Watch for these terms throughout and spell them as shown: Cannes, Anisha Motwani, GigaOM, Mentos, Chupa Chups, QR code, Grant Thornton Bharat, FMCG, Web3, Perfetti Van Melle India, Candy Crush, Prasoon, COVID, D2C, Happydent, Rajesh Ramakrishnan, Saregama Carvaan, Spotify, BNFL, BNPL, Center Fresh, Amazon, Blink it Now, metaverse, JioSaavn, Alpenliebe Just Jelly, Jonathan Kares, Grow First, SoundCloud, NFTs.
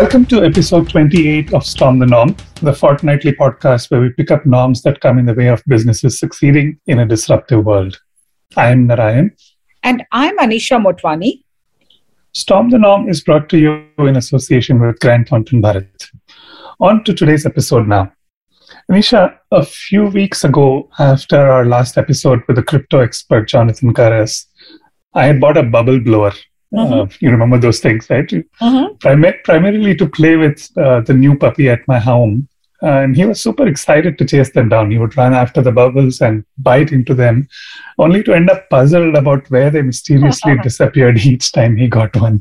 Welcome to episode 28 of Storm the Norm, the fortnightly podcast where we pick up norms that come in the way of businesses succeeding in a disruptive world. I am Narayan. And I'm Anisha Motwani. Storm the Norm is brought to you in association with Grant Thornton Bharat. On to today's episode now. Anisha, a few weeks ago, after our last episode with the crypto expert Jonathan Kares, I had bought a bubble blower. You remember those things, right? Primarily to play with the new puppy at my home. And he was super excited to chase them down. He would run after the bubbles and bite into them, only to end up puzzled about where they mysteriously disappeared each time he got one.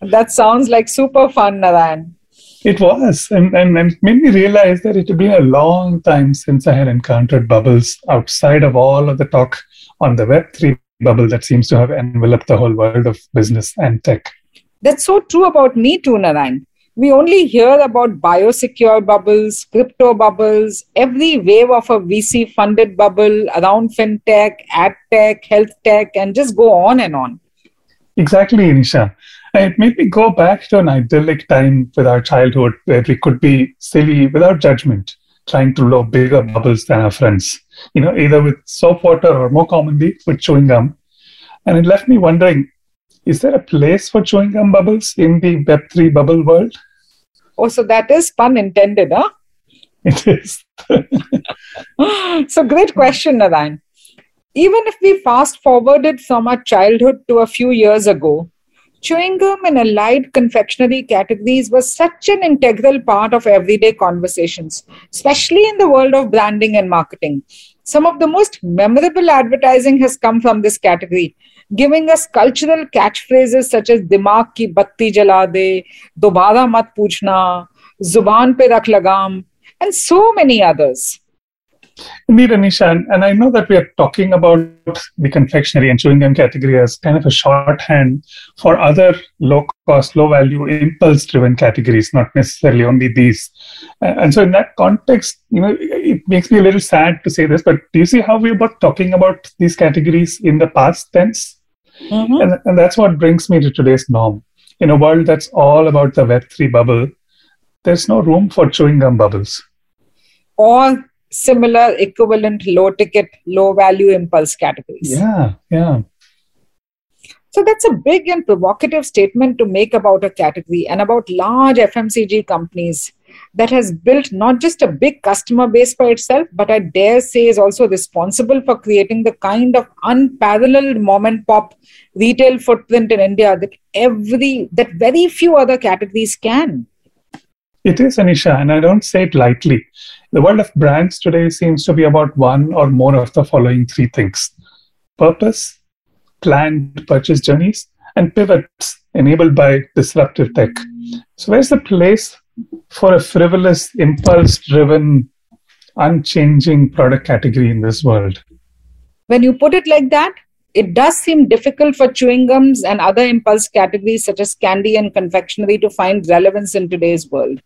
That sounds like super fun, Narayan. It was, and it made me realize that it had been a long time since I had encountered bubbles outside of all of the talk on the Web3 bubble that seems to have enveloped the whole world of business and tech. That's so true about me too, Narayan. We only hear about biosecure bubbles, crypto bubbles, every wave of a VC-funded bubble around fintech, ad tech, health tech, and just go on and on. Exactly, Anisha. And it made me go back to an idyllic time with our childhood where we could be silly without judgment, trying to blow bigger bubbles than our friends, you know, either with soap water or more commonly with chewing gum. And it left me wondering, is there a place for chewing gum bubbles in the Web3 bubble world? Oh, so that is pun intended, huh? It is. So great question, Narayan. Even if we fast forwarded from our childhood to a few years ago, chewing gum and allied confectionery categories were such an integral part of everyday conversations, especially in the world of branding and marketing. Some of the most memorable advertising has come from this category, giving us cultural catchphrases such as "Dimag ki batti jala de," "Dobara mat puchna," "Zuban pe rakh lagam," and so many others. Indeed, Anisha, and I know that we are talking about the confectionery and chewing gum category as kind of a shorthand for other low-cost, low-value, impulse-driven categories, not necessarily only these. And so in that context, you know, it makes me a little sad to say this, but do you see how we were talking about these categories in the past tense? And that's what brings me to today's norm. In a world that's all about the Web3 bubble, there's no room for chewing gum bubbles. Or similar, equivalent, low-ticket, low-value impulse categories. Yeah. So that's a big and provocative statement to make about a category and about large FMCG companies that has built not just a big customer base for itself, but I dare say is also responsible for creating the kind of unparalleled mom-and-pop retail footprint in India that very few other categories can. It is, Anisha, and I don't say it lightly. The world of brands today seems to be about one or more of the following three things: purpose, planned purchase journeys, and pivots enabled by disruptive tech. So where's the place for a frivolous, impulse-driven, unchanging product category in this world? When you put it like that, it does seem difficult for chewing gums and other impulse categories such as candy and confectionery to find relevance in today's world.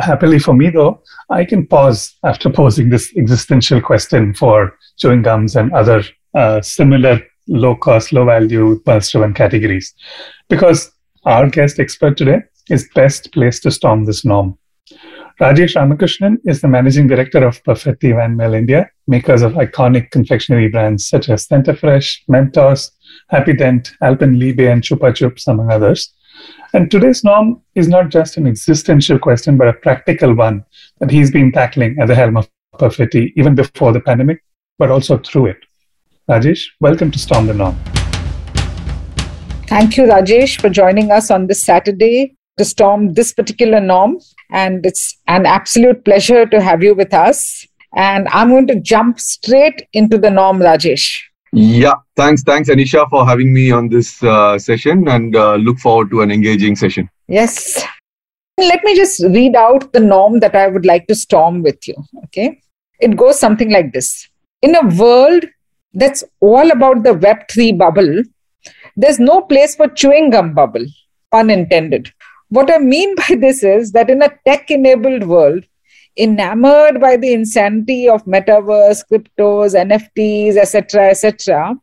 Happily for me, though, I can pause after posing this existential question for chewing gums and other similar low-cost, low-value, impulse-driven categories, because our guest expert today is best placed to storm this norm. Rajesh Ramakrishnan is the managing director of Perfetti Van Melle India, makers of iconic confectionery brands such as Center Fresh, Mentos, Happydent, Alpenliebe, and Chupa Chups, among others. And today's norm is not just an existential question, but a practical one that he's been tackling at the helm of Perfetti even before the pandemic, but also through it. Rajesh, welcome to Storm the Norm. Thank you, Rajesh, for joining us on this Saturday to storm this particular norm. And it's an absolute pleasure to have you with us. And I'm going to jump straight into the norm, Rajesh. Yeah, thanks Anisha for having me on this session, and look forward to an engaging session. Yes. Let me just read out the norm that I would like to storm with you. Okay. It goes something like this. In a world that's all about the Web3 bubble, there's no place for chewing gum bubble, pun intended. What I mean by this is that in a tech-enabled world, enamored by the insanity of metaverse, cryptos, NFTs, etc.,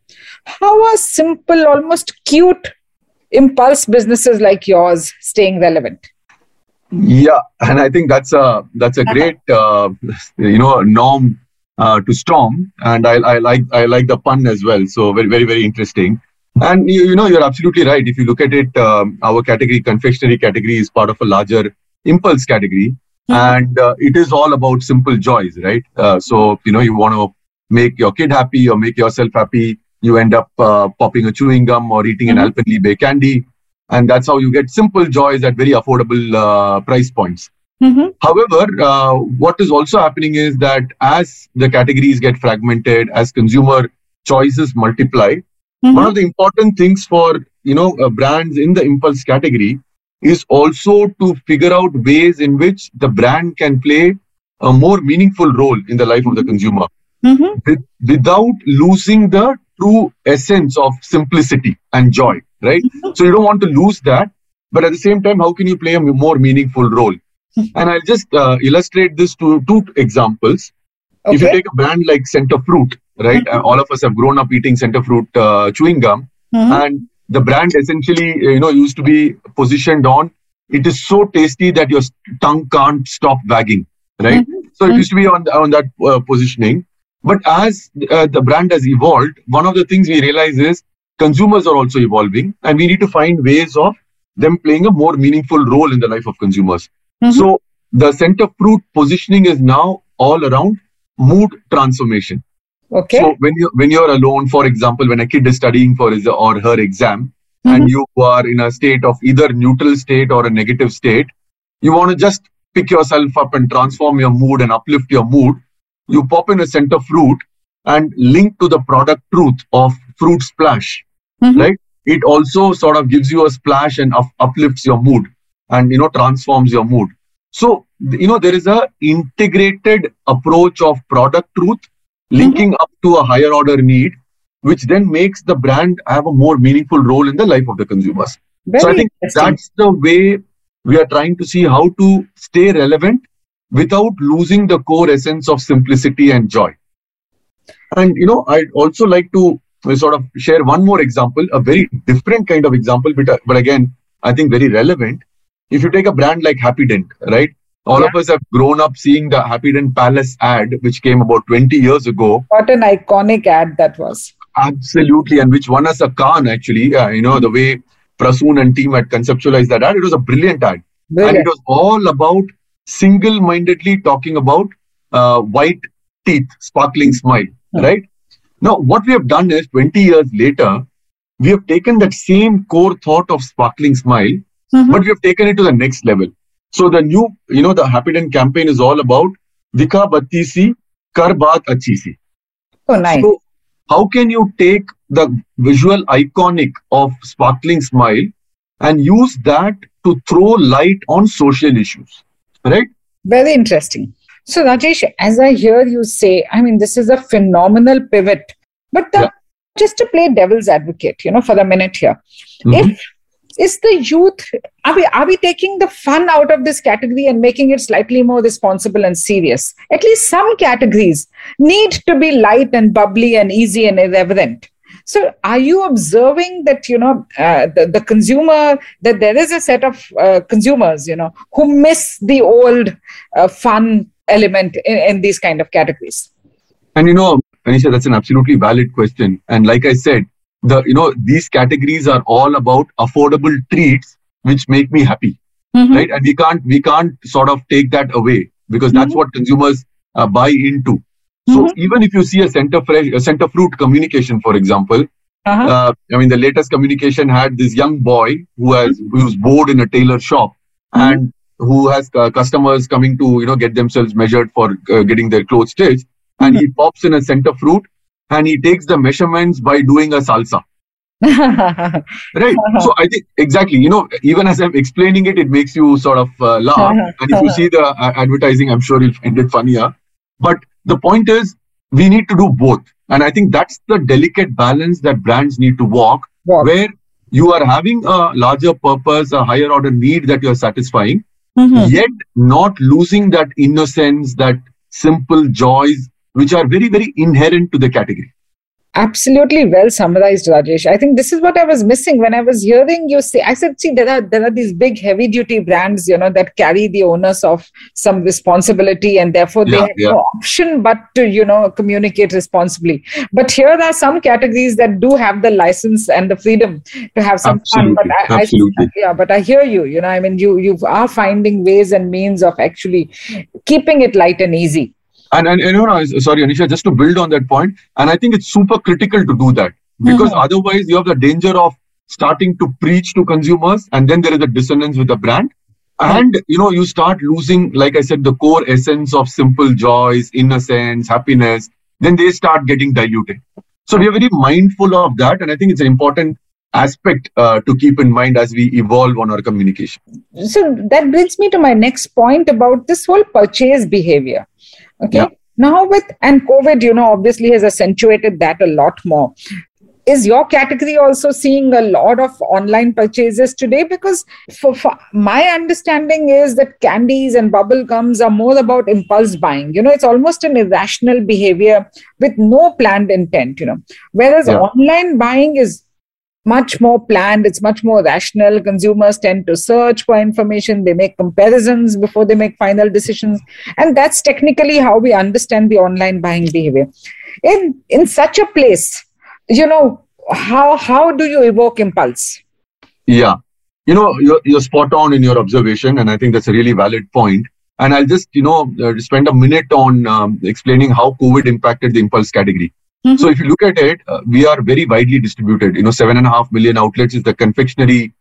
how are simple, almost cute impulse businesses like yours staying relevant? Yeah, and I think that's a great norm to storm, and I like the pun as well. So very, very, very interesting. And you're absolutely right. If you look at it, our category, confectionery category, is part of a larger impulse category, and it is all about simple joys, right? So you want to make your kid happy or make yourself happy. You end up popping a chewing gum or eating an Alpenliebe candy. And that's how you get simple joys at very affordable price points. However, what is also happening is that as the categories get fragmented, as consumer choices multiply, one of the important things for brands in the impulse category is also to figure out ways in which the brand can play a more meaningful role in the life of the consumer without losing the true essence of simplicity and joy. Right? So you don't want to lose that, but at the same time, how can you play a more meaningful role? And I'll just illustrate this to two examples. Okay. If you take a brand like Center Fruit, right? All of us have grown up eating Center Fruit chewing gum, and the brand essentially, used to be positioned on, it is so tasty that your tongue can't stop wagging, right? So it used to be on that positioning. But as the brand has evolved, one of the things we realize is consumers are also evolving, and we need to find ways of them playing a more meaningful role in the life of consumers. So the Center Fruit positioning is now all around mood transformation. Okay. So when you're alone, for example, when a kid is studying for his or her exam, and you are in a state of either neutral state or a negative state, you want to just pick yourself up and transform your mood and uplift your mood. You pop in a Center Fruit and link to the product truth of Fruit Splash, right? It also sort of gives you a splash and uplifts your mood and, transforms your mood. So, there is a integrated approach of product truth linking up to a higher order need, which then makes the brand have a more meaningful role in the life of the consumers. So I think that's the way we are trying to see how to stay relevant without losing the core essence of simplicity and joy. And, I'd also like to sort of share one more example, a very different kind of example, but again, I think very relevant. If you take a brand like Happydent, right? All of us have grown up seeing the Happydent Palace ad, which came about 20 years ago. What an iconic ad that was. Absolutely, and which won us a Cannes, actually. The way Prasoon and team had conceptualized that ad, it was a brilliant ad. Brilliant. And it was all about single-mindedly talking about white teeth, sparkling smile, right? Now, what we have done is 20 years later, we have taken that same core thought of sparkling smile, but we have taken it to the next level. So the new, the Happydent campaign is all about Dikha Batti Si, Kar Baat Achhi Si. Oh, nice. So how can you take the visual iconic of sparkling smile and use that to throw light on social issues, right? Very interesting. So, Rajesh, as I hear you say, I mean, this is a phenomenal pivot. But just to play devil's advocate, for the minute here, is the youth, are we taking the fun out of this category and making it slightly more responsible and serious? At least some categories need to be light and bubbly and easy and irreverent. So, are you observing that, the consumer, that there is a set of consumers, who miss the old fun element in these kind of categories? And, Anisha, that's an absolutely valid question. And like I said, these categories are all about affordable treats, which make me happy, right? And we can't sort of take that away because that's what consumers buy into. So even if you see a Center Fruit communication, for example, I mean, the latest communication had this young boy who's bored in a tailor shop and who has customers coming to, get themselves measured for getting their clothes stitched. And he pops in a Center Fruit and he takes the measurements by doing a salsa. Right. So I think exactly, even as I'm explaining it, it makes you sort of laugh. And if you see the advertising, I'm sure you'll find it funnier. But the point is, we need to do both. And I think that's the delicate balance that brands need to walk, where you are having a larger purpose, a higher order need that you're satisfying, yet not losing that innocence, that simple joys, which are very, very inherent to the category. Absolutely well summarized, Rajesh. I think this is what I was missing when I was hearing you say. I said, see, there are these big heavy duty brands, you know, that carry the onus of some responsibility, and therefore they have no option but to, you know, communicate responsibly. But here are some categories that do have the license and the freedom to have some fun. But I hear you. You know, I mean, you are finding ways and means of actually keeping it light and easy. Sorry, Anisha, just to build on that point, and I think it's super critical to do that, because otherwise you have the danger of starting to preach to consumers, and then there is a dissonance with the brand, and you know, you start losing, like I said, the core essence of simple joys, innocence, happiness. Then they start getting diluted. So we are very mindful of that, and I think it's an important aspect to keep in mind as we evolve on our communication. So that brings me to my next point about this whole purchase behavior. Okay. Yeah. Now and COVID, you know, obviously has accentuated that a lot more. Is your category also seeing a lot of online purchases today? Because for my understanding is that candies and bubble gums are more about impulse buying. You know, it's almost an irrational behavior with no planned intent, you know, whereas online buying is much more planned. It's much more rational. Consumers tend to search for information. They make comparisons before they make final decisions. And that's technically how we understand the online buying behavior. In such a place, you know, how do you evoke impulse? Yeah. You know, you're spot on in your observation. And I think that's a really valid point. And I'll just, you know, spend a minute on explaining how COVID impacted the impulse category. So if you look at it, we are very widely distributed. You know, 7.5 million outlets is the confectionery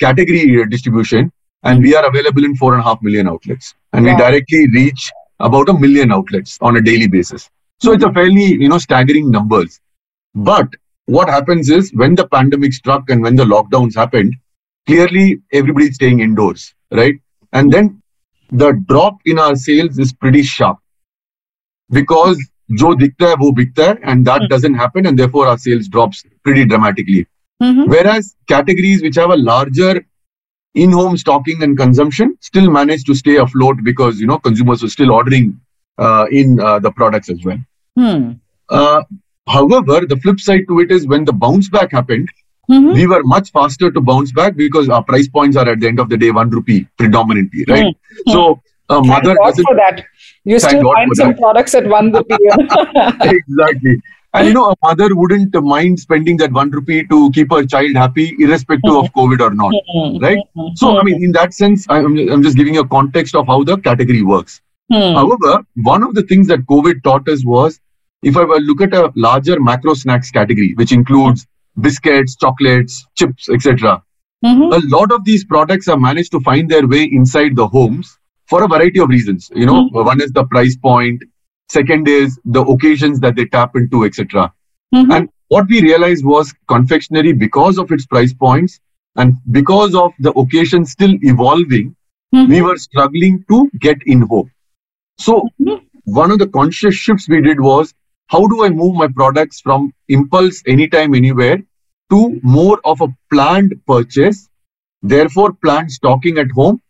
category distribution, and we are available in 4.5 million outlets, and we directly reach about 1 million outlets on a daily basis. So it's a fairly, you know, staggering numbers. But what happens is when the pandemic struck and when the lockdowns happened, clearly everybody's staying indoors, right? And then the drop in our sales is pretty sharp, because जो दिखता है वो बिकता है, and that doesn't happen, and therefore our sales drops pretty dramatically. Whereas categories which have a larger in-home stocking and consumption still manage to stay afloat, because you know consumers are still ordering in the products as well. However, the flip side to it is when the bounce back happened, we were much faster to bounce back because our price points are at the end of the day 1 rupee predominantly, right? So mother doesn't. You still find some products at 1 rupee. Exactly. And you know, a mother wouldn't mind spending that 1 rupee to keep her child happy, irrespective of COVID or not, right? So, I mean, in that sense, I'm just giving you a context of how the category works. However, one of the things that COVID taught us was, if I were to look at a larger macro snacks category, which includes biscuits, chocolates, chips, etc., a lot of these products have managed to find their way inside the homes, for a variety of reasons. You know, one is the price point. Second is the occasions that they tap into, etc. And what we realized was confectionery, because of its price points and because of the occasion still evolving, we were struggling to get in home. So one of the conscious shifts we did was, how do I move my products from impulse anytime, anywhere to more of a planned purchase, therefore planned stocking at home,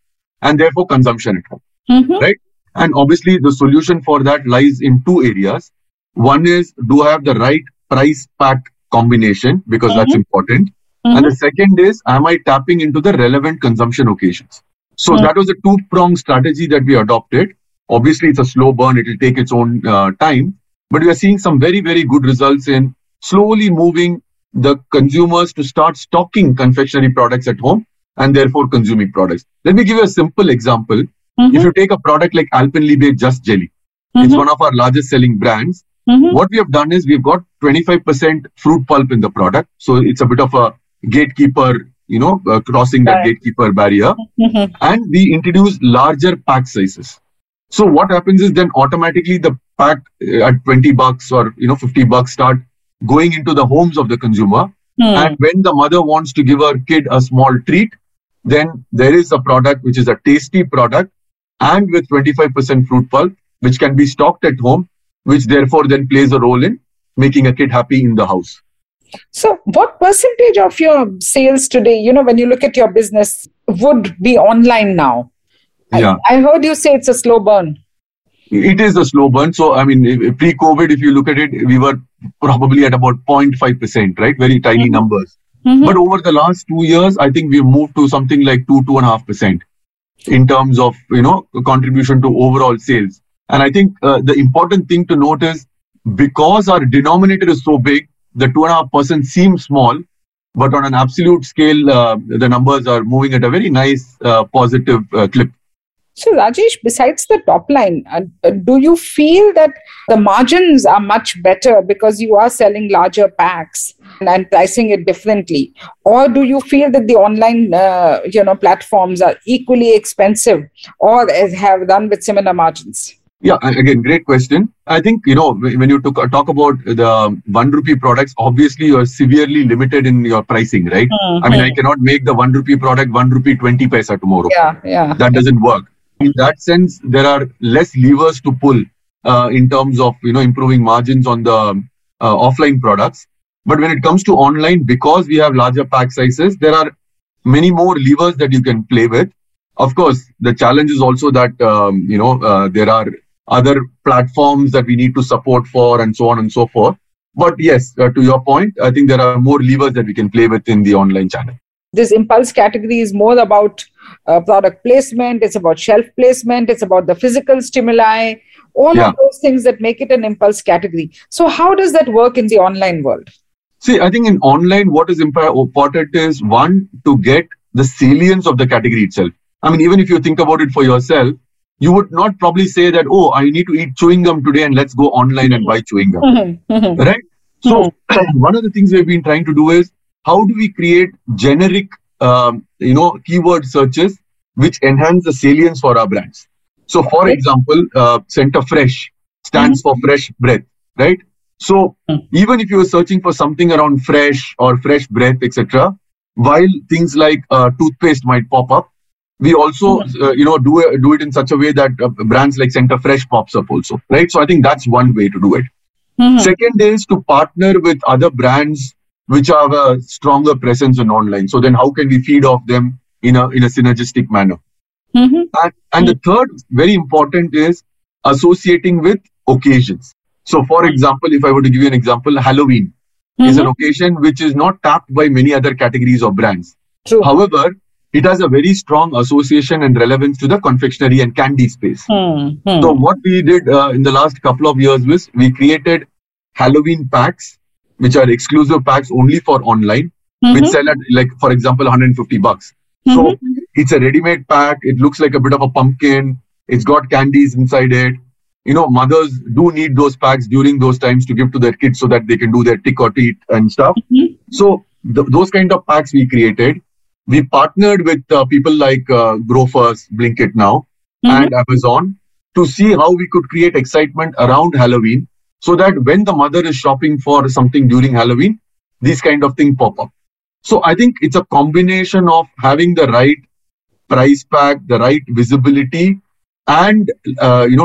and therefore consumption at home, right? And obviously the solution for that lies in two areas. One is, do I have the right price pack combination? Because that's important. And the second is, am I tapping into the relevant consumption occasions? So that was a two-pronged strategy that we adopted. Obviously it's a slow burn. It will take its own time, but we are seeing some very, very good results in slowly moving the consumers to start stocking confectionery products at home, and therefore consuming products. Let me give you a simple example. If you take a product like Alpenliebe Just Jelly, it's one of our largest selling brands. What we have done is we've got 25% fruit pulp in the product. So it's a bit of a gatekeeper, you know, crossing that gatekeeper barrier. And we introduce larger pack sizes. So what happens is then automatically the pack at $20 or, you know, $50 start going into the homes of the consumer. And when the mother wants to give her kid a small treat, then there is a product which is a tasty product and with 25% fruit pulp, which can be stocked at home, which therefore then plays a role in making a kid happy in the house. So what percentage of your sales today, you know, when you look at your business, would be online now? Yeah. I heard you say it's a slow burn. It is a slow burn. So, I mean, pre-COVID, if you look at it, we were probably at about 0.5%, right? Very tiny numbers. Mm-hmm. But over the last 2 years, I think we've moved to something like 2-2.5% in terms of, you know, contribution to overall sales. And I think the important thing to note is because our denominator is so big, the 2.5% seems small, but on an absolute scale, the numbers are moving at a very nice positive clip. So, Rajesh, besides the top line, do you feel that the margins are much better because you are selling larger packs and pricing it differently? Or do you feel that the online platforms are equally expensive or have done with similar margins? Yeah, again, great question. I think, you know, when you talk about the 1 rupee products, obviously you are severely limited in your pricing, right? Mm-hmm. I mean, I cannot make the 1 rupee product 1 rupee 20 paisa tomorrow. Yeah. That doesn't work. In that sense, there are less levers to pull in terms of, you know, improving margins on the offline products. But when it comes to online, because we have larger pack sizes, there are many more levers that you can play with. Of course, the challenge is also that, there are other platforms that we need to support for and so on and so forth. But yes, to your point, I think there are more levers that we can play with in the online channel. This impulse category is more about product placement, it's about shelf placement, it's about the physical stimuli, all of those things that make it an impulse category. So how does that work in the online world? See, I think in online, what is important is, one, to get the salience of the category itself. I mean, even if you think about it for yourself, you would not probably say that, oh, I need to eat chewing gum today and let's go online and buy chewing gum, right? So one of the things we've been trying to do is, how do we create generic, keyword searches which enhance the salience for our brands? So, for example, Center Fresh stands for fresh breath, right? So, even if you are searching for something around fresh or fresh breath, etc., while things like toothpaste might pop up, we also, do it in such a way that brands like Center Fresh pops up also, right? So, I think that's one way to do it. Mm-hmm. Second is to partner with other brands which have a stronger presence in online. So then how can we feed off them in a synergistic manner? Mm-hmm. And the third, very important, is associating with occasions. So for example, if I were to give you an example, Halloween is an occasion which is not tapped by many other categories or brands. True. However, it has a very strong association and relevance to the confectionery and candy space. Mm-hmm. So what we did in the last couple of years was we created Halloween packs, which are exclusive packs only for online, which sell at, like, for example, $150. So it's a ready-made pack. It looks like a bit of a pumpkin. It's got candies inside it. You know, mothers do need those packs during those times to give to their kids so that they can do their tick or treat and stuff. So those kind of packs we created. We partnered with people like Grow First, Blink It Now, and Amazon to see how we could create excitement around Halloween, so that when the mother is shopping for something during Halloween, these kind of things pop up. So I think it's a combination of having the right price pack, the right visibility, and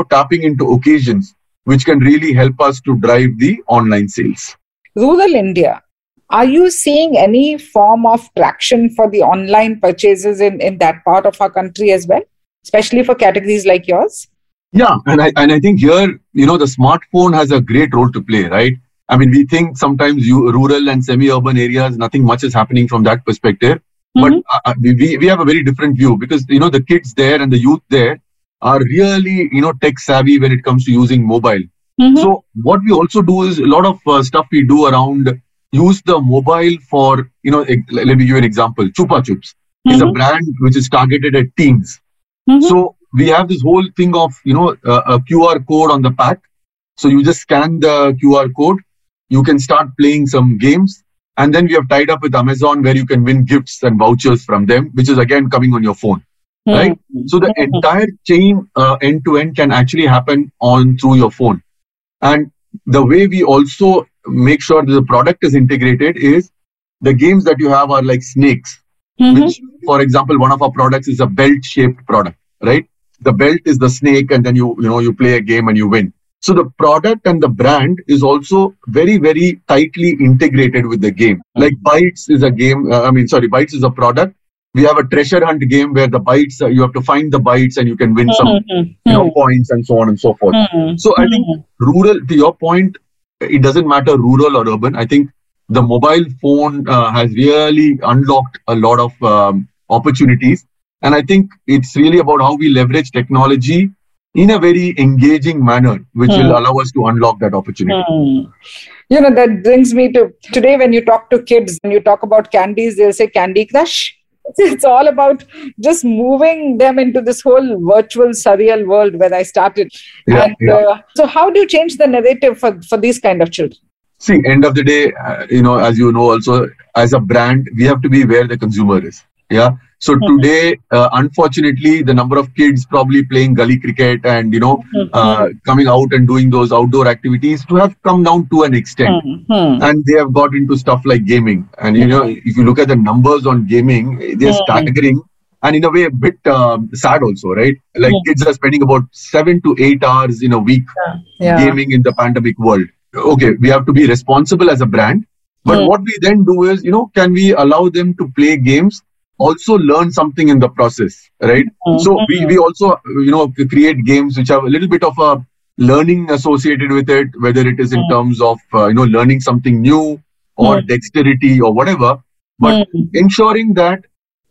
tapping into occasions, which can really help us to drive the online sales. Rural India, are you seeing any form of traction for the online purchases in that part of our country as well, especially for categories like yours? Yeah, and I think here, the smartphone has a great role to play, right? I mean, we think sometimes rural and semi-urban areas, nothing much is happening from that perspective. Mm-hmm. But we have a very different view because, the kids there and the youth there are really, tech savvy when it comes to using mobile. Mm-hmm. So what we also do is a lot of stuff we do around use the mobile for, let me give you an example. Chupa Chups is a brand which is targeted at teens. Mm-hmm. So we have this whole thing of, a QR code on the pack. So you just scan the QR code, you can start playing some games. And then we have tied up with Amazon where you can win gifts and vouchers from them, which is again coming on your phone, right? So the entire chain end to end can actually happen through your phone. And the way we also make sure that the product is integrated is the games that you have are like snakes, which, for example, one of our products is a belt shaped product, right? The belt is the snake and then you play a game and you win. So the product and the brand is also very, very tightly integrated with the game. Like Bites is a product We have a treasure hunt game where the bites, you have to find the bites and you can win some points and so on and so forth. So I think rural, to your point, it doesn't matter rural or urban. I think the mobile phone has really unlocked a lot of opportunities. And I think it's really about how we leverage technology in a very engaging manner, which will allow us to unlock that opportunity. You know, that brings me to today when you talk to kids and you talk about candies, they'll say Candy Crush. It's all about just moving them into this whole virtual, surreal world where I started. So how do you change the narrative for these kind of children? See, end of the day, you know, as you know also, as a brand, we have to be where the consumer is. Yeah. So today, unfortunately, the number of kids probably playing gully cricket and, you know, coming out and doing those outdoor activities to have come down to an extent. And they have got into stuff like gaming. And, you know, if you look at the numbers on gaming, they're staggering and in a way a bit sad also, right? Like kids are spending about 7 to 8 hours in a week gaming in the pandemic world. Okay, we have to be responsible as a brand. But what we then do is, you know, can we allow them to play games? Also learn something in the process, right? So we also, you know, create games which have a little bit of a learning associated with it, whether it is in terms of, you know, learning something new or dexterity or whatever, but ensuring that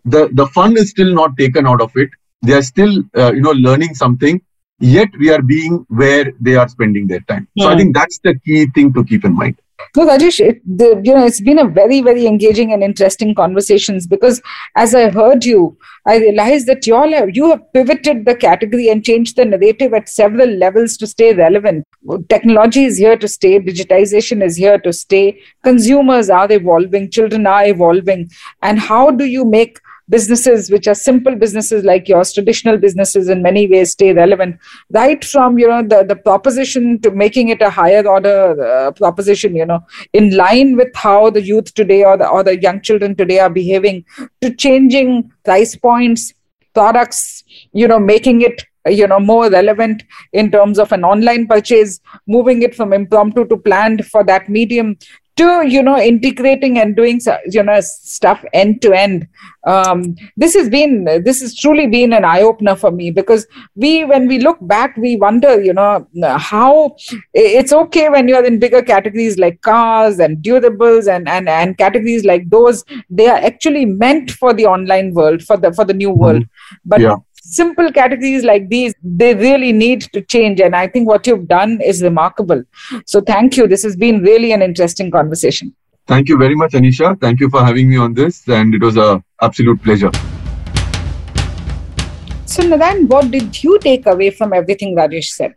the fun is still not taken out of it. They are still, you know, learning something, yet we are being where they are spending their time. So I think that's the key thing to keep in mind. No, Rajesh, you know, it's been a very, very engaging and interesting conversations because as I heard you, I realized that you have pivoted the category and changed the narrative at several levels to stay relevant. Technology is here to stay. Digitization is here to stay. Consumers are evolving. Children are evolving. And how do you make businesses, which are simple businesses like yours, traditional businesses in many ways stay relevant, right from, you know, the proposition to making it a higher order proposition, you know, in line with how the youth today or the young children today are behaving, to changing price points, products, you know, making it, you know, more relevant in terms of an online purchase, moving it from impromptu to planned for that medium, to, you know, integrating and doing, you know, stuff end to end. This has truly been an eye opener for me because when we look back, we wonder, you know, how it's okay when you're in bigger categories like cars and durables and categories like those, they are actually meant for the online world, for the new world. But simple categories like these, they really need to change. And I think what you've done is remarkable. So thank you. This has been really an interesting conversation. Thank you very much, Anisha. Thank you for having me on this. And it was an absolute pleasure. So Narayan, what did you take away from everything Rajesh said?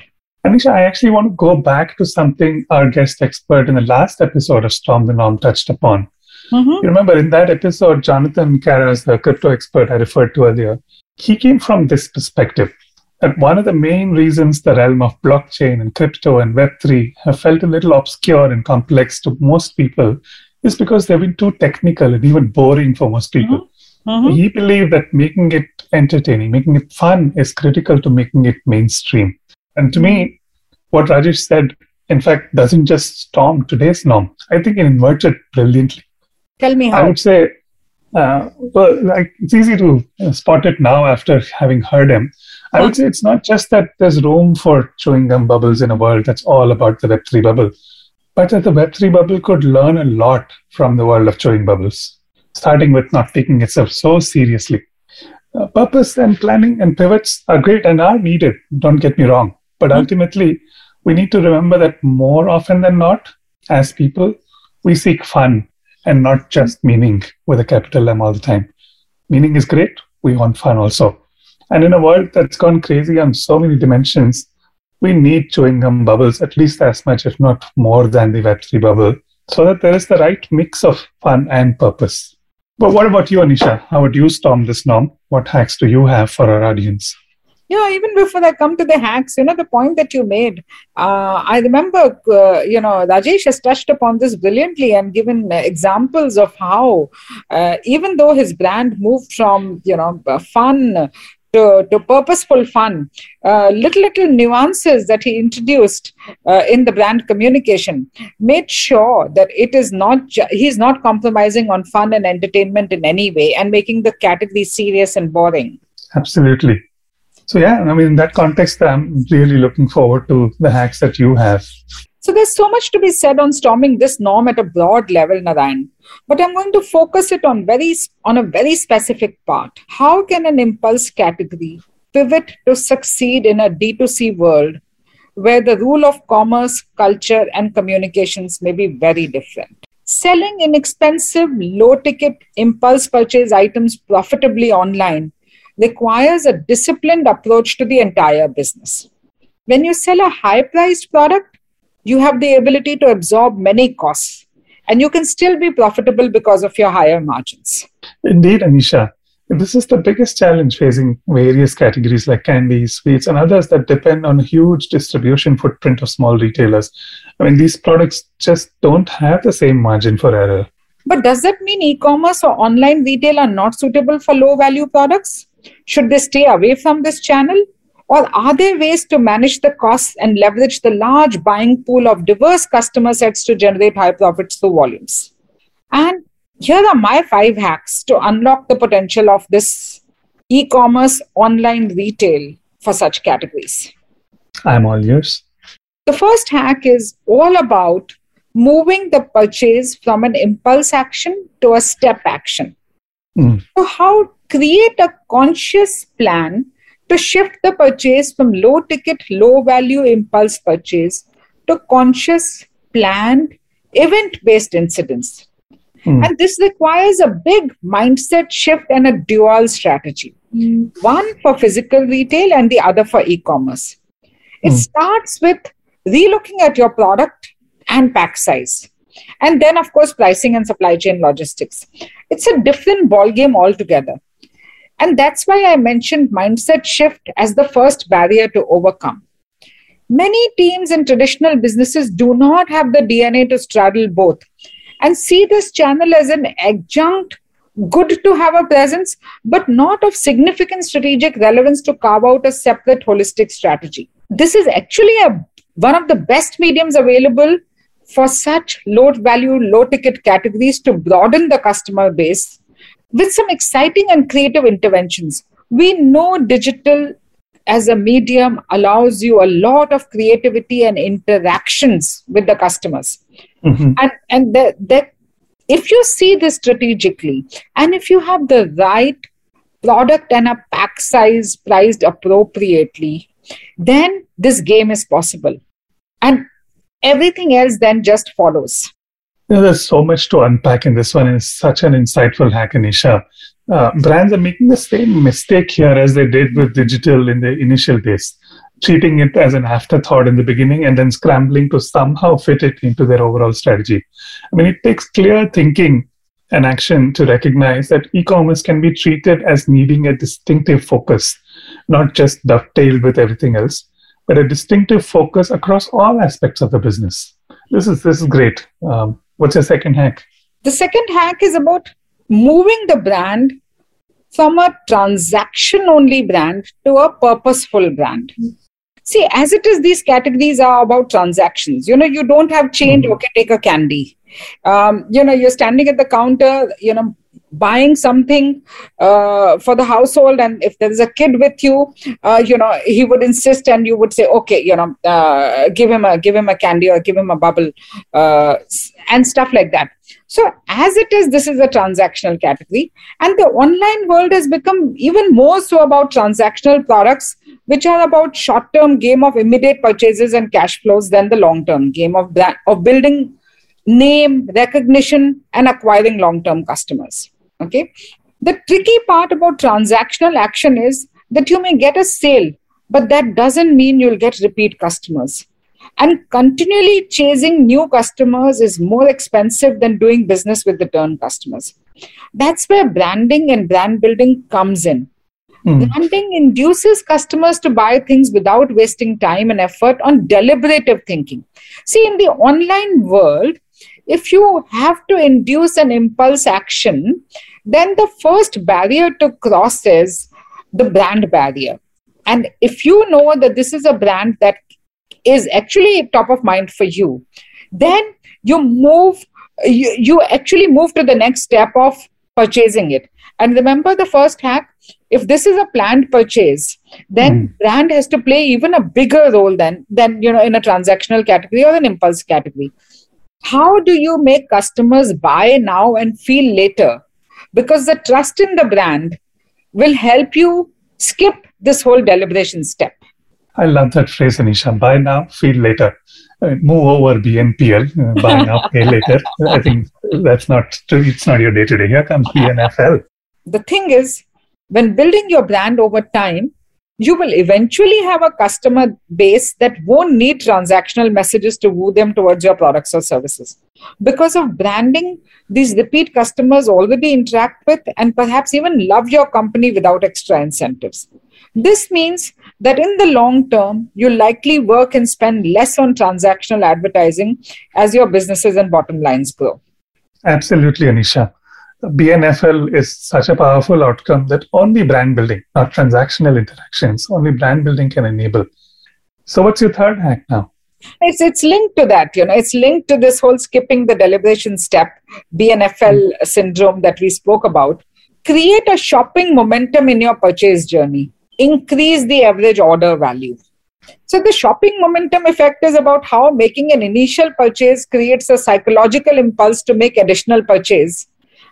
Anisha, I actually want to go back to something our guest expert in the last episode of Storm the Norm touched upon. You remember in that episode, Jonathan Kares, the crypto expert I referred to earlier, he came from this perspective that one of the main reasons the realm of blockchain and crypto and Web3 have felt a little obscure and complex to most people is because they've been too technical and even boring for most people. He believed that making it entertaining, making it fun is critical to making it mainstream. And to me, what Rajesh said, in fact, doesn't just storm today's norm. I think it inverted brilliantly. Tell me how. I would say, it's easy to spot it now after having heard him. I would say it's not just that there's room for chewing gum bubbles in a world that's all about the Web3 bubble, but that the Web3 bubble could learn a lot from the world of chewing bubbles, starting with not taking itself so seriously. Purpose and planning and pivots are great and are needed, don't get me wrong. But ultimately, we need to remember that more often than not, as people, we seek fun. And not just meaning with a capital M all the time. Meaning is great. We want fun also. And in a world that's gone crazy on so many dimensions, we need chewing gum bubbles at least as much, if not more than the Web3 bubble, so that there is the right mix of fun and purpose. But what about you, Anisha? How would you storm this norm? What hacks do you have for our audience? Yeah, even before I come to the hacks, you know, the point that you made, I remember, you know, Rajesh has touched upon this brilliantly and given examples of how, even though his brand moved from, you know, fun to purposeful fun, little nuances that he introduced in the brand communication made sure that it is not he's not compromising on fun and entertainment in any way and making the category serious and boring. Absolutely. So yeah, I mean, in that context, I'm really looking forward to the hacks that you have. So there's so much to be said on storming this norm at a broad level, Narayan. But I'm going to focus it on a very specific part. How can an impulse category pivot to succeed in a D2C world where the rule of commerce, culture, and communications may be very different? Selling inexpensive, low-ticket impulse purchase items profitably online requires a disciplined approach to the entire business. When you sell a high-priced product, you have the ability to absorb many costs, and you can still be profitable because of your higher margins. Indeed, Anisha. This is the biggest challenge facing various categories like candy, sweets, and others that depend on a huge distribution footprint of small retailers. I mean, these products just don't have the same margin for error. But does that mean e-commerce or online retail are not suitable for low-value products? Should they stay away from this channel? Or are there ways to manage the costs and leverage the large buying pool of diverse customer sets to generate high profits through volumes? And here are my 5 hacks to unlock the potential of this e-commerce online retail for such categories. I'm all yours. The first hack is all about moving the purchase from an impulse action to a step action. So how create a conscious plan to shift the purchase from low-ticket, low-value impulse purchase to conscious, planned, event-based incidents. And this requires a big mindset shift and a dual strategy, one for physical retail and the other for e-commerce. It starts with relooking at your product and pack size. And then, of course, pricing and supply chain logistics. It's a different ballgame altogether. And that's why I mentioned mindset shift as the first barrier to overcome. Many teams and traditional businesses do not have the DNA to straddle both and see this channel as an adjunct, good to have a presence, but not of significant strategic relevance to carve out a separate holistic strategy. This is actually one of the best mediums available for such low-value, low-ticket categories to broaden the customer base with some exciting and creative interventions. We know digital as a medium allows you a lot of creativity and interactions with the customers. And if you see this strategically, and if you have the right product and a pack size priced appropriately, then this game is possible. And everything else then just follows. There's so much to unpack in this one. It's such an insightful hack, Anisha. Brands are making the same mistake here as they did with digital in the initial days, treating it as an afterthought in the beginning and then scrambling to somehow fit it into their overall strategy. I mean, it takes clear thinking and action to recognize that e-commerce can be treated as needing a distinctive focus, not just dovetailed with everything else, but a distinctive focus across all aspects of the business. This is great. What's your second hack? The second hack is about moving the brand from a transaction-only brand to a purposeful brand. See, as it is, these categories are about transactions. You know, you don't have change. Okay, take a candy. You know, you're standing at the counter, you know, buying something for the household, and if there is a kid with you, you know, he would insist, and you would say, okay, you know, give him a candy or give him a bubble, and stuff like that. So as it is, this is a transactional category, and the online world has become even more so about transactional products, which are about short-term game of immediate purchases and cash flows than the long-term game of building name, recognition, and acquiring long-term customers. Okay. The tricky part about transactional action is that you may get a sale, but that doesn't mean you'll get repeat customers. And continually chasing new customers is more expensive than doing business with return customers. That's where branding and brand building comes in. Branding induces customers to buy things without wasting time and effort on deliberative thinking. See, in the online world, if you have to induce an impulse action, then the first barrier to cross is the brand barrier. And if you know that this is a brand that is actually top of mind for you, then you move, you actually move to the next step of purchasing it. And remember the first hack, if this is a planned purchase, then brand has to play even a bigger role than you know, in a transactional category or an impulse category. How do you make customers buy now and feel later? Because the trust in the brand will help you skip this whole deliberation step. I love that phrase, Anisha. Buy now, feel later. Move over BNPL, buy now, pay later. I think that's not, it's not your day-to-day. Here comes BNFL. The thing is, when building your brand over time, you will eventually have a customer base that won't need transactional messages to woo them towards your products or services. Because of branding, these repeat customers already interact with and perhaps even love your company without extra incentives. This means that in the long term, you'll likely work and spend less on transactional advertising as your businesses and bottom lines grow. Absolutely, Anisha. BNFL is such a powerful outcome that only brand building, not transactional interactions, only brand building can enable. So what's your third hack now? It's linked to that, you know, it's linked to this whole skipping the deliberation step, BNFL syndrome that we spoke about. Create a shopping momentum in your purchase journey. Increase the average order value. So the shopping momentum effect is about how making an initial purchase creates a psychological impulse to make additional purchase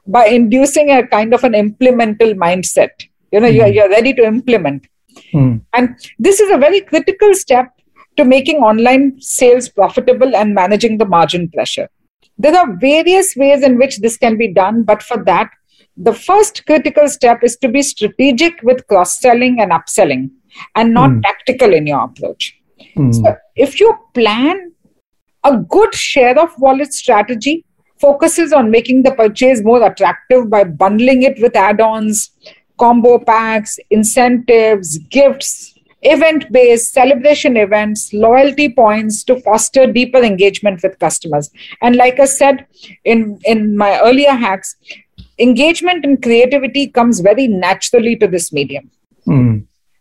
by inducing a kind of an implemental mindset. You know, you're ready to implement. And this is a very critical step to making online sales profitable and managing the margin pressure. There are various ways in which this can be done, but for that, the first critical step is to be strategic with cross-selling and upselling and not tactical in your approach. So if you plan, a good share of wallet strategy focuses on making the purchase more attractive by bundling it with add-ons, combo packs, incentives, gifts, event-based, celebration events, loyalty points to foster deeper engagement with customers. And like I said in my earlier hacks, engagement and creativity comes very naturally to this medium.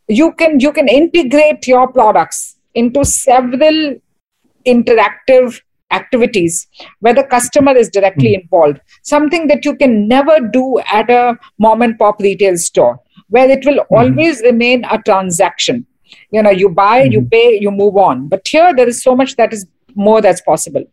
You can integrate your products into several interactive activities where the customer is directly involved, something that you can never do at a mom and pop retail store, where it will always remain a transaction. You know, you buy, you pay, you move on. But here there is so much that is more that's possible.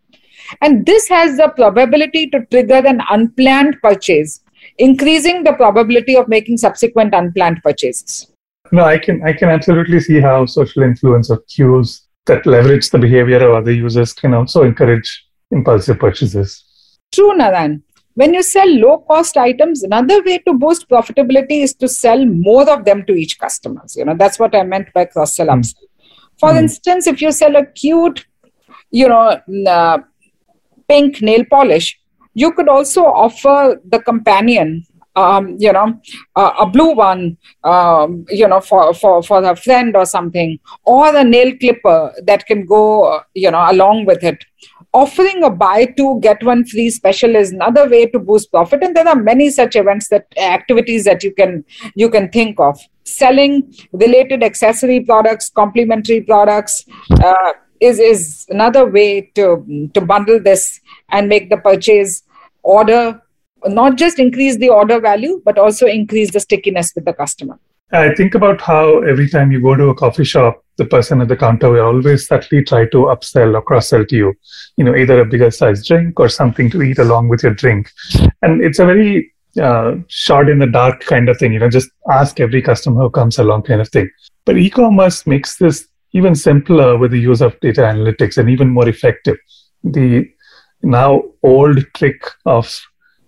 And this has the probability to trigger an unplanned purchase, increasing the probability of making subsequent unplanned purchases. No, I can absolutely see how social influence or cues that leverage the behavior of other users can also encourage impulsive purchases. True, Narayan. When you sell low-cost items, another way to boost profitability is to sell more of them to each customer. You know, that's what I meant by cross-sell upsell. For instance, if you sell a cute, you know, pink nail polish, you could also offer the companion, you know, a blue one, you know, for a friend or something, or a nail clipper that can go, you know, along with it. Offering a buy two, get one free special is another way to boost profit. And there are many such events, that activities that you can think of. Selling related accessory products, complementary products, is another way to bundle this and make the purchase order, not just increase the order value, but also increase the stickiness with the customer. I think about how every time you go to a coffee shop, the person at the counter will always subtly try to upsell or cross-sell to you, you know, either a bigger size drink or something to eat along with your drink. And it's a very shot in the dark kind of thing, you know, just ask every customer who comes along kind of thing. But e-commerce makes this even simpler with the use of data analytics and even more effective. The now old trick of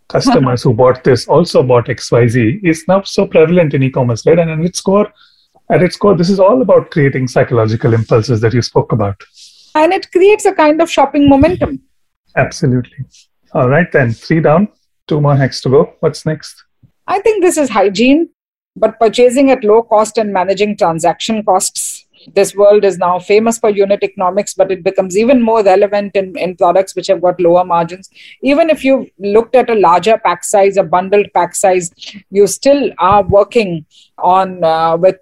customers who bought this also bought XYZ is now so prevalent in e-commerce, right? And at its core, this is all about creating psychological impulses that you spoke about. And it creates a kind of shopping momentum. Absolutely. All right, then 3 down, 2 more hacks to go. What's next? I think this is hygiene, but purchasing at low cost and managing transaction costs. This world is now famous for unit economics, but it becomes even more relevant in products which have got lower margins. Even if you looked at a larger pack size, a bundled pack size, you still are working on with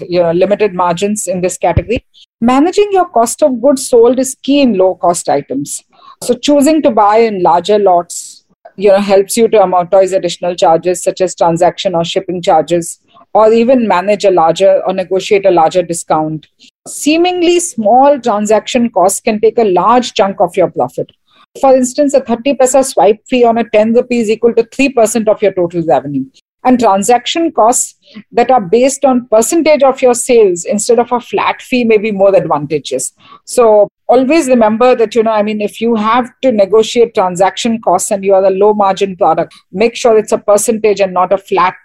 limited margins in this category. Managing your cost of goods sold is key in low cost items. So choosing to buy in larger lots, helps you to amortize additional charges such as transaction or shipping charges, or even manage a larger or negotiate a larger discount. Seemingly small transaction costs can take a large chunk of your profit. For instance, a 30 paisa swipe fee on a 10 rupees equal to 3% of your total revenue. And transaction costs that are based on percentage of your sales instead of a flat fee may be more advantageous. So always remember that, if you have to negotiate transaction costs and you are a low margin product, make sure it's a percentage and not a flat,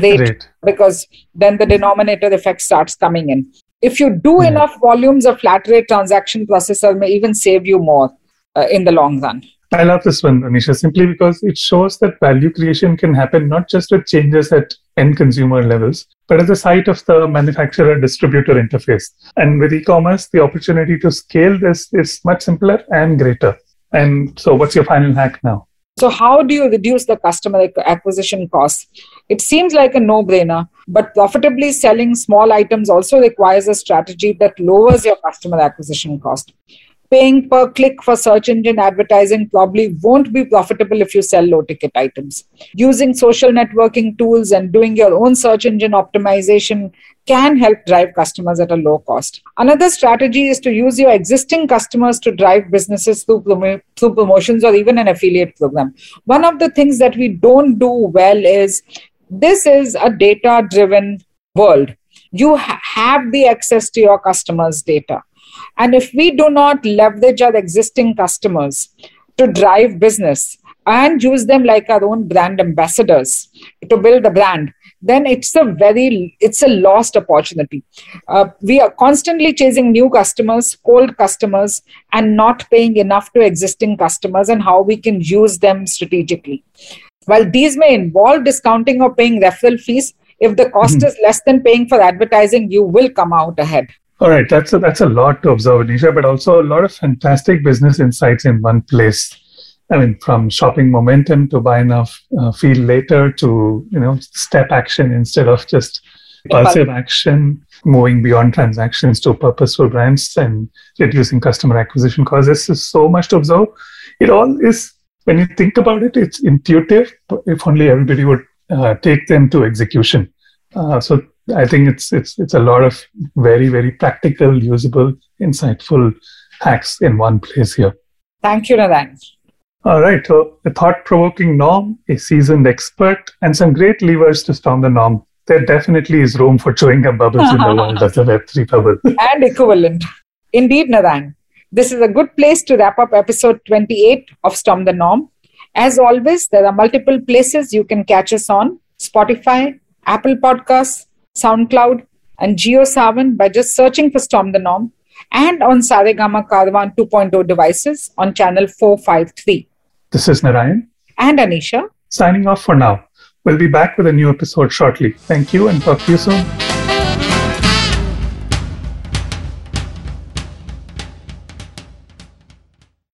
rate, because then the denominator effect starts coming in. If you do enough volumes, a flat rate transaction processor may even save you more in the long run. I love this one, Anisha, simply because it shows that value creation can happen not just with changes at end consumer levels, but at the site of the manufacturer-distributor interface. And with e-commerce, the opportunity to scale this is much simpler and greater. And so what's your final hack now? So how do you reduce the customer acquisition costs? It seems like a no-brainer, but profitably selling small items also requires a strategy that lowers your customer acquisition cost. Paying per click for search engine advertising probably won't be profitable if you sell low ticket items. Using social networking tools and doing your own search engine optimization can help drive customers at a low cost. Another strategy is to use your existing customers to drive businesses through promotions or even an affiliate program. One of the things that we don't do well is this is a data-driven world. You have the access to your customers' data. And if we do not leverage our existing customers to drive business and use them like our own brand ambassadors to build the brand, then it's a lost opportunity. We are constantly chasing new customers, cold customers, and not paying enough to existing customers and how we can use them strategically. While these may involve discounting or paying referral fees, if the cost is less than paying for advertising, you will come out ahead. All right, that's a lot to observe, Anisha, but also a lot of fantastic business insights in one place. I mean, from shopping momentum to buy now, feel later to, step action instead of just impulsive action, moving beyond transactions to purposeful brands and reducing customer acquisition costs. This is so much to observe. It all is, when you think about it, it's intuitive, but if only everybody would take them to execution. So I think it's a lot of very, very practical, usable, insightful hacks in one place here. Thank you, Narayan. All right. So a thought-provoking norm, a seasoned expert, and some great levers to storm the norm. There definitely is room for chewing gum bubbles in the world of the Web3 bubble. And equivalent. Indeed, Narayan. This is a good place to wrap up episode 28 of Storm the Norm. As always, there are multiple places you can catch us on: Spotify, Apple Podcasts, SoundCloud, and JioSaavn by just searching for Storm the Norm, and on Saregama Carvaan 2.0 devices on channel 453. This is Narayan. And Anisha. Signing off for now. We'll be back with a new episode shortly. Thank you and talk to you soon.